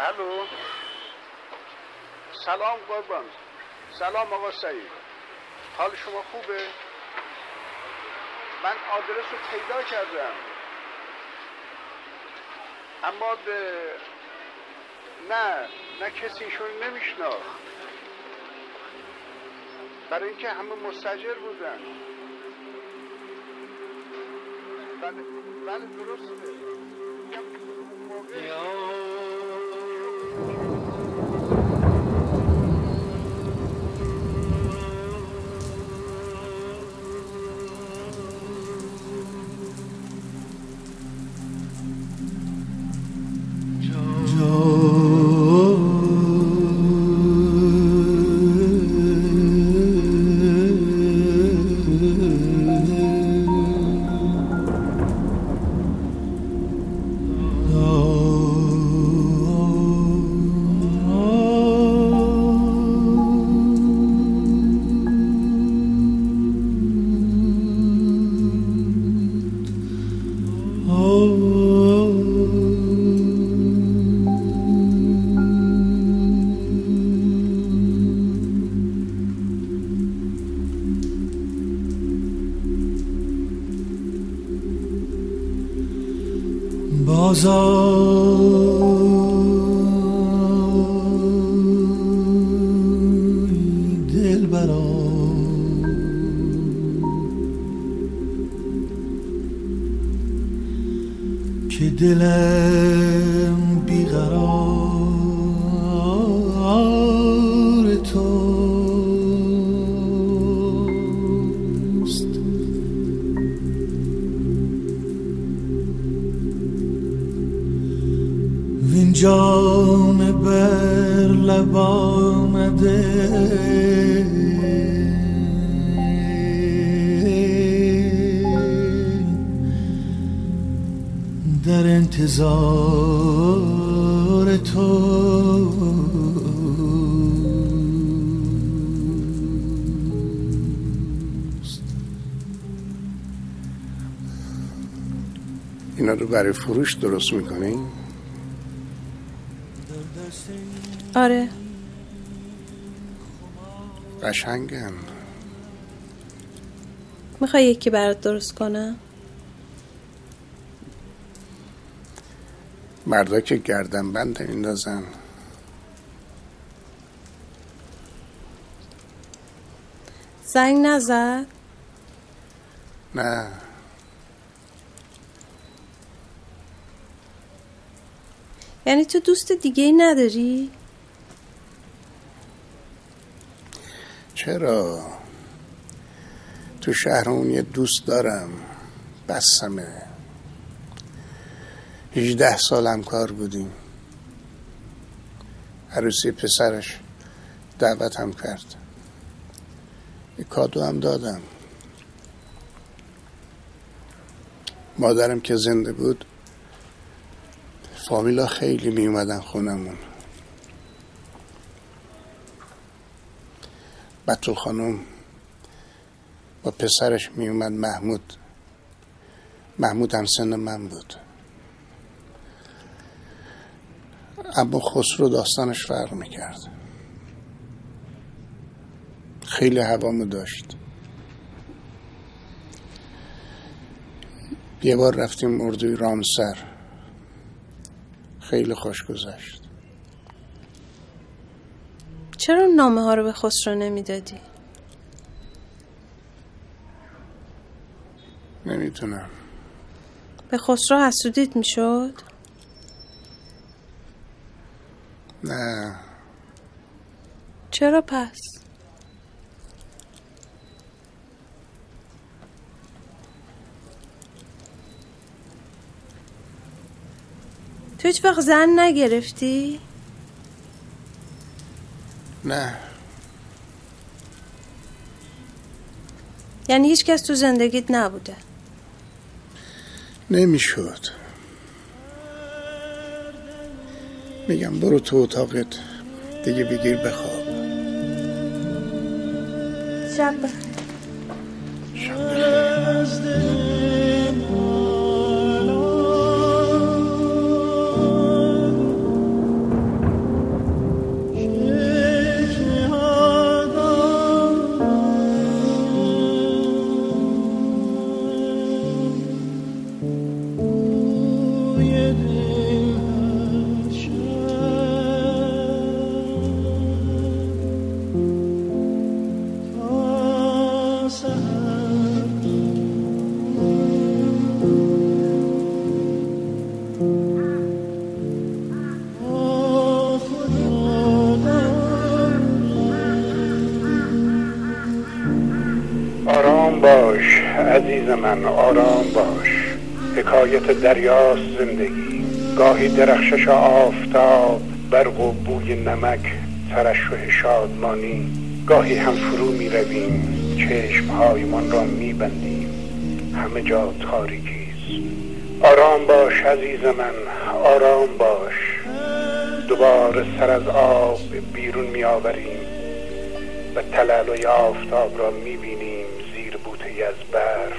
الو، سلام قربان. سلام آقا سعید، حال شما خوبه؟ من آدرس رو پیدا کردم اما نه کسی ایشون نمیشناخت، برای اینکه همه مستاجر بودن. بله درسته. اینا رو برای فروش درست میکنی؟ آره. قشنگن. میخوای یکی برات درست کنم؟ مردا که گردن بند میندازن. زنگ نزد؟ نه. یعنی تو دوست دیگه ای نداری؟ چرا؟ تو شهرمون یه دوست دارم، بسمه. 18 سال هم کار بودیم، عروسی پسرش دعوت هم کرد، کادو هم دادم. مادرم که زنده بود، فامیلا خیلی می اومدن خونمون. بطل خانم با پسرش می اومد، محمود هم سن من بود. اما خسرو داستانش فرق می کرد، خیلی هوامو داشت. یه بار رفتیم اردوی رامسر، خیلی خوش گذشت. چرا نامه ها رو به خسرو نمیدادی؟ نمیتونم. به خسرو حسودیت میشد؟ نه. چرا پس؟ تو هیچ وقت زن نگرفتی؟ نه. یعنی هیچ کس تو زندگیت نبوده؟ نمیشد. میگم برو تو اتاقت دیگه، بگیر بخواب. شب باش عزیز من، آرام باش. حکایت دریاست زندگی، گاهی درخشش آفتاب، برق و بوی نمک، ترشح شادمانی. گاهی هم فرو می رویم، چشمهایمان را می بندیم، همه جا تاریکیست. آرام باش عزیز من، آرام باش. دوباره سر از آب بیرون می آوریم و تلالوی آفتاب را می بینیم زیر بوته‌ای از برف،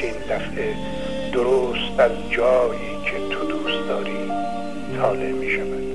که این دفعه درست از جایی که تو دوست داری طالع می شود.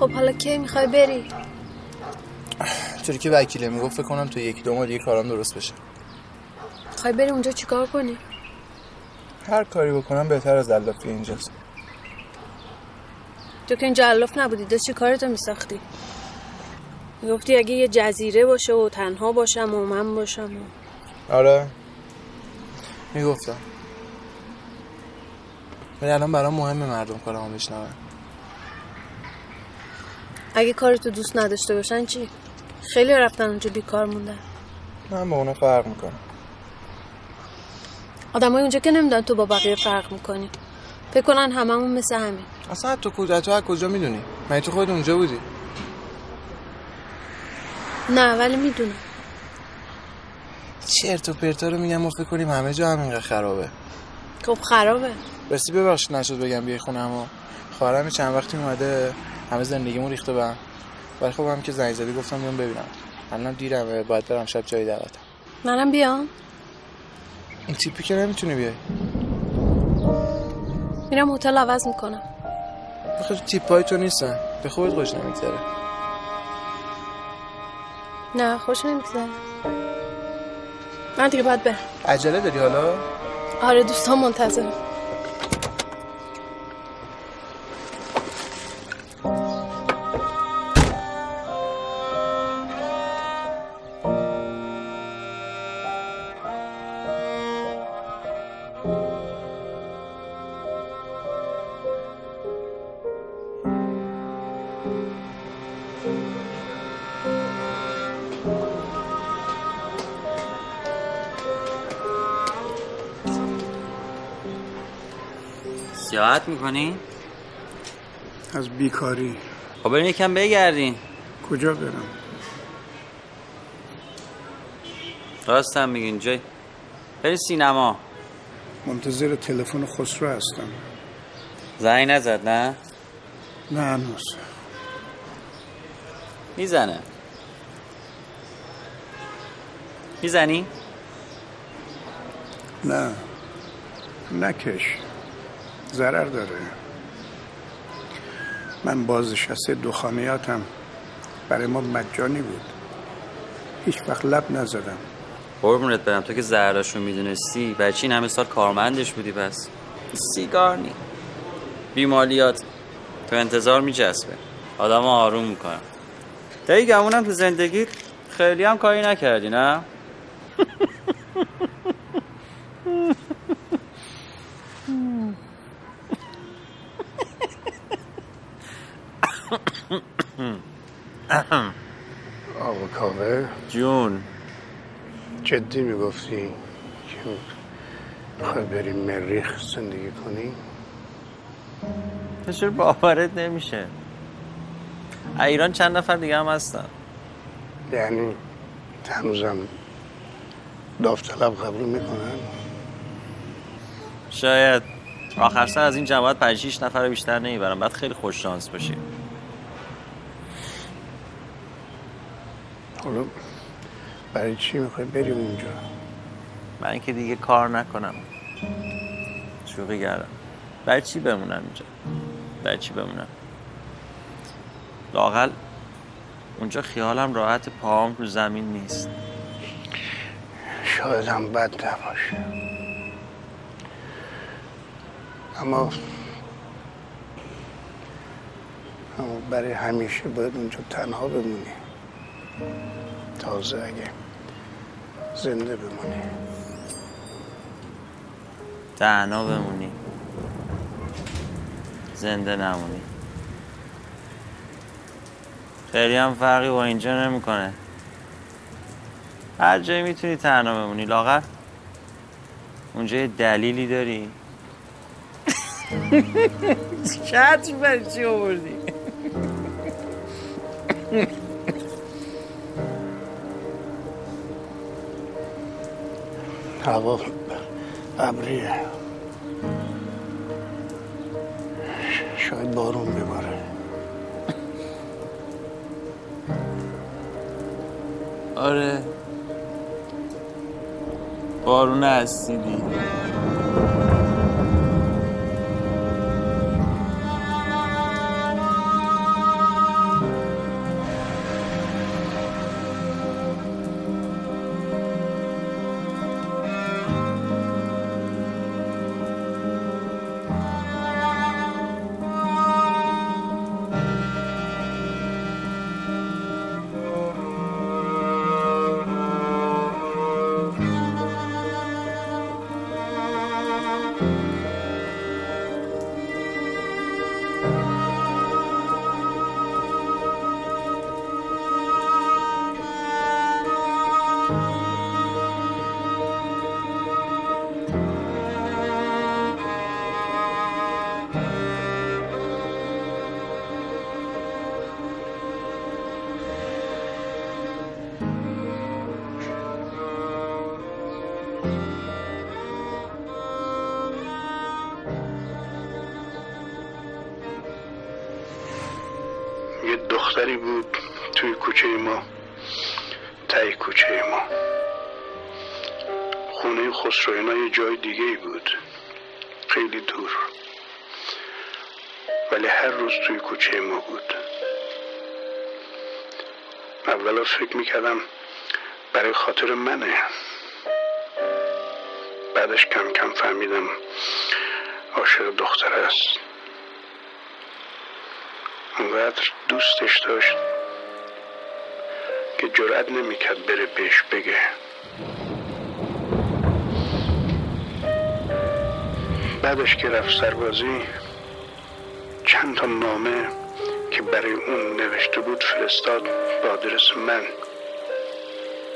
خب حالا کی میخوای بری؟ چون که وکیله میگفت فکر کنم تو یک دو ماه دیگه کارام درست بشه. میخوای بری اونجا چیکار کنی؟ هر کاری بکنم بهتر از علافی اینجاست. تو که اینجا علاف نبودی، داشت چی کارتو میساختی؟ میگفتی اگه یه جزیره باشه و تنها باشم و من باشم و... آره میگفتم. ولی الان برام مهمه مردم کارامو بشنون. اگه کارتو دوست نداشته باشن چی؟ خیلی رفتن اونجا بیکار موندن. من با اونا فرق میکنم. آدمای اونجا که نمیدونن تو با بقیه فرق میکنی، فکر کنن هممون مثل همین. اصلا تو کجا از کجا میدونی؟ من تو خود اونجا بودی؟ نه ولی میدونم. چرت و پرتا رو میگم و فکر کنیم همه جا همینقدر خرابه. خب خرابه. برسی ببخشید نشد بگم بیای خونه‌مو. خواهرم چند وقتی اومده همه زندگیمون ریخته بهم. ولی خب هم که زنگ زدی گفتم میام ببینم. الان دیرمه، باید برم شب جای دعوتم. منم بیام؟ این تیپی که نمیتونی بیای. میرم هتل عوض میکنم. بخیر تیپای تو نیستن. به خودت خوش نمیگذره. نه خوش نمیگذره. من دیگه باید برم. عجله داری حالا؟ آره دوستان منتظرم. سیاحت میکنی؟ از بیکاری. خب بریم یکم بگردین. کجا برم؟ راست هم میگین جای. بریم سینما. منتظر تلفن خسرو هستم. زنگ نزد نه؟ نه هنوز. میزنه. میزنی؟ نه. نکش. ضرر داره. من بازنشسته دوخانیاتم، برای ما مجانی بود، هیچ وقت لب نزدم. قربونت برم، تو که ضررشو میدونستی بچه این همه سال کارمندش بودی. بس سیگار نی، بیمالیات تو انتظار میجسبه، آدم آروم میکنم. دایی گمونم تو زندگیت خیلی هم کاری نکردی نه؟ آقا کاوه جون، جدی میگفتی که میخوای بریم مریخ زندگی کنی؟ چرا باورت نمیشه؟ ایران چند نفر دیگه هم هستن. یعنی هنوزم داوطلب قبول میکنن؟ شاید آخر سر از این جماعت 5-6 نفر بیشتر نمیبرم، بعد خیلی خوش شانس باشی. حالا برای چی میخوای بریم اونجا؟ برای اینکه دیگه کار نکنم. شوخی کردم. برای چی بمونم اینجا؟ برای چی بمونم؟ لااقل اونجا خیالم راحت، پاهم رو زمین نیست. شاید هم بد نباشه، اما برای همیشه باید اونجا تنها بمونی. تازه اگه زنده بمونی، تنها بمونی، زنده نمونی، خیلی هم فرقی با اینجا نمیکنه. هر جایی میتونی تنها بمونی، لاغر اونجا یه دلیلی داری. چطور برای چی آوردی؟ هوا ابریه، شاید بارون بباره. آره بارون اسیدی. دختری بود توی کوچه ما، تای کوچه ما. خونه خسروینا یه جای دیگه بود، خیلی دور، ولی هر روز توی کوچه ما بود. اولا فکر میکردم برای خاطر منه، بعدش کم کم فهمیدم عاشق دختر است. اونقدر دوستش داشت که جرأت نمیکرد بره بهش بگه. بعدش که رفت سربازی، چند تا نامه که برای اون نوشته بود فرستاد با آدرس من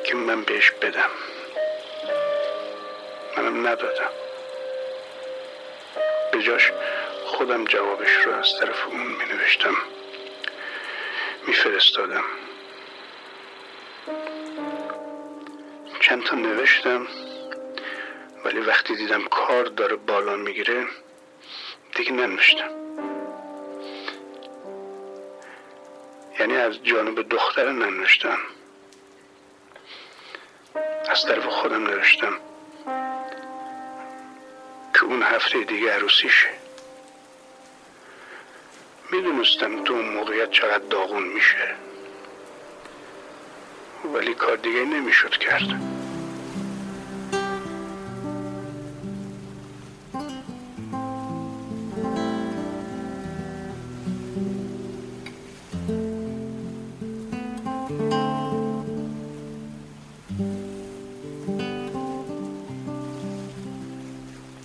که من بهش بدم. منم ندادم، به جاش خودم جوابش رو از طرف اون می نوشتم، می فرستادم. چند تا نوشتم، ولی وقتی دیدم کار داره بالا میگیره دیگه ننوشتم. یعنی از جانب دختر ننوشتم، از طرف خودم نوشتم که اون هفته دیگه عروسیشه. میدونستم تو اون موقعیت چقدر داغون میشه، ولی کار دیگه نمیشد کرد.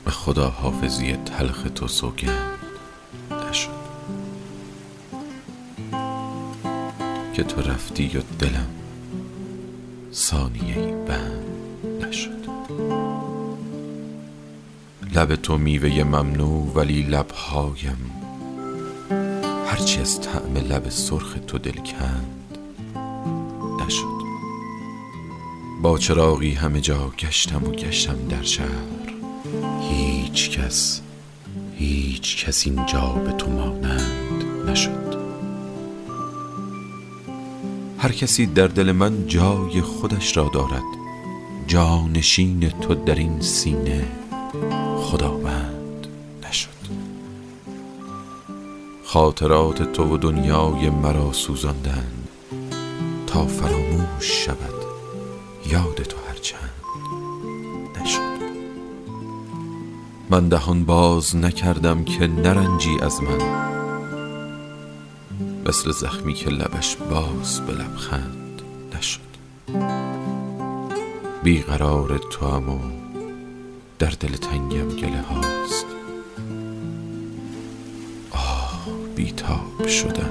به خدا حافظی تلخ تو سوگند نشد که تو رفتی و دلم ثانیه‌ای بند نشد. لب تو میوه ممنوع، ولی لبهایم هرچی از طعم لب سرخ تو دلکند نشد. با چراغی همه جا گشتم و گشتم در شهر، هیچ کس اینجا به تو مانند نشد. هر کسی در دل من جای خودش را دارد، جانشین تو در این سینه خداوند نشد. خاطرات تو و دنیای مرا سوزاندند تا فراموش شود یاد تو هرچند نشد. من دهان باز نکردم که نرنجی از من، مثل زخمی که لبش باز به لبخند نشد. بیقرار تو هم و در دل تنگم گله هاست، آه بیتاب شدن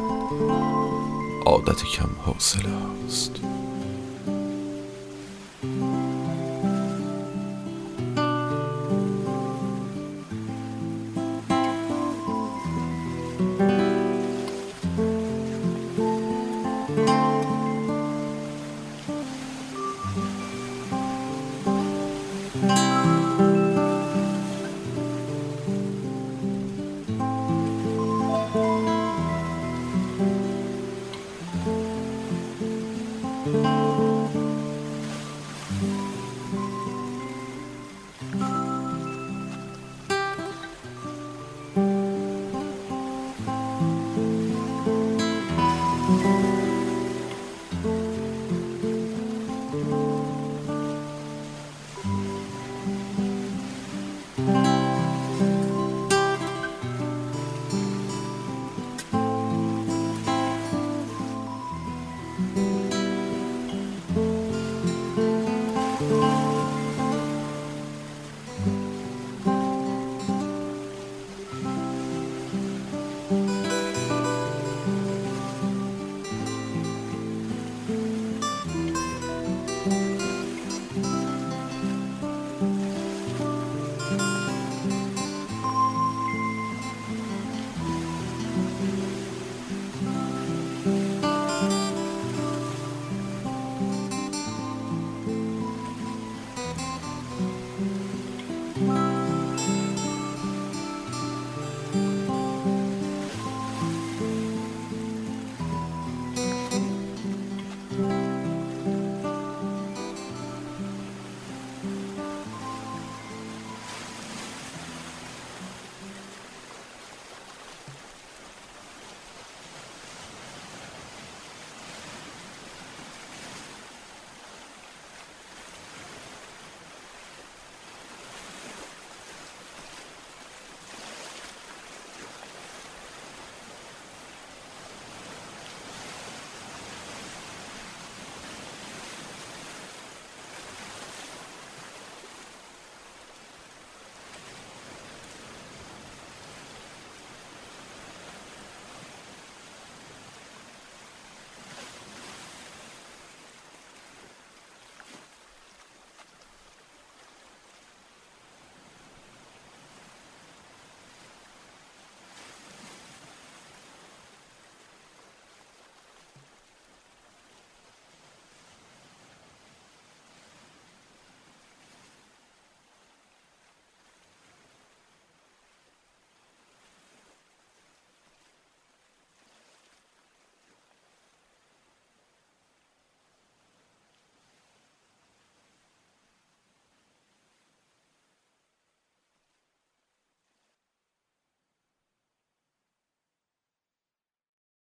عادت کم حوصله هاست.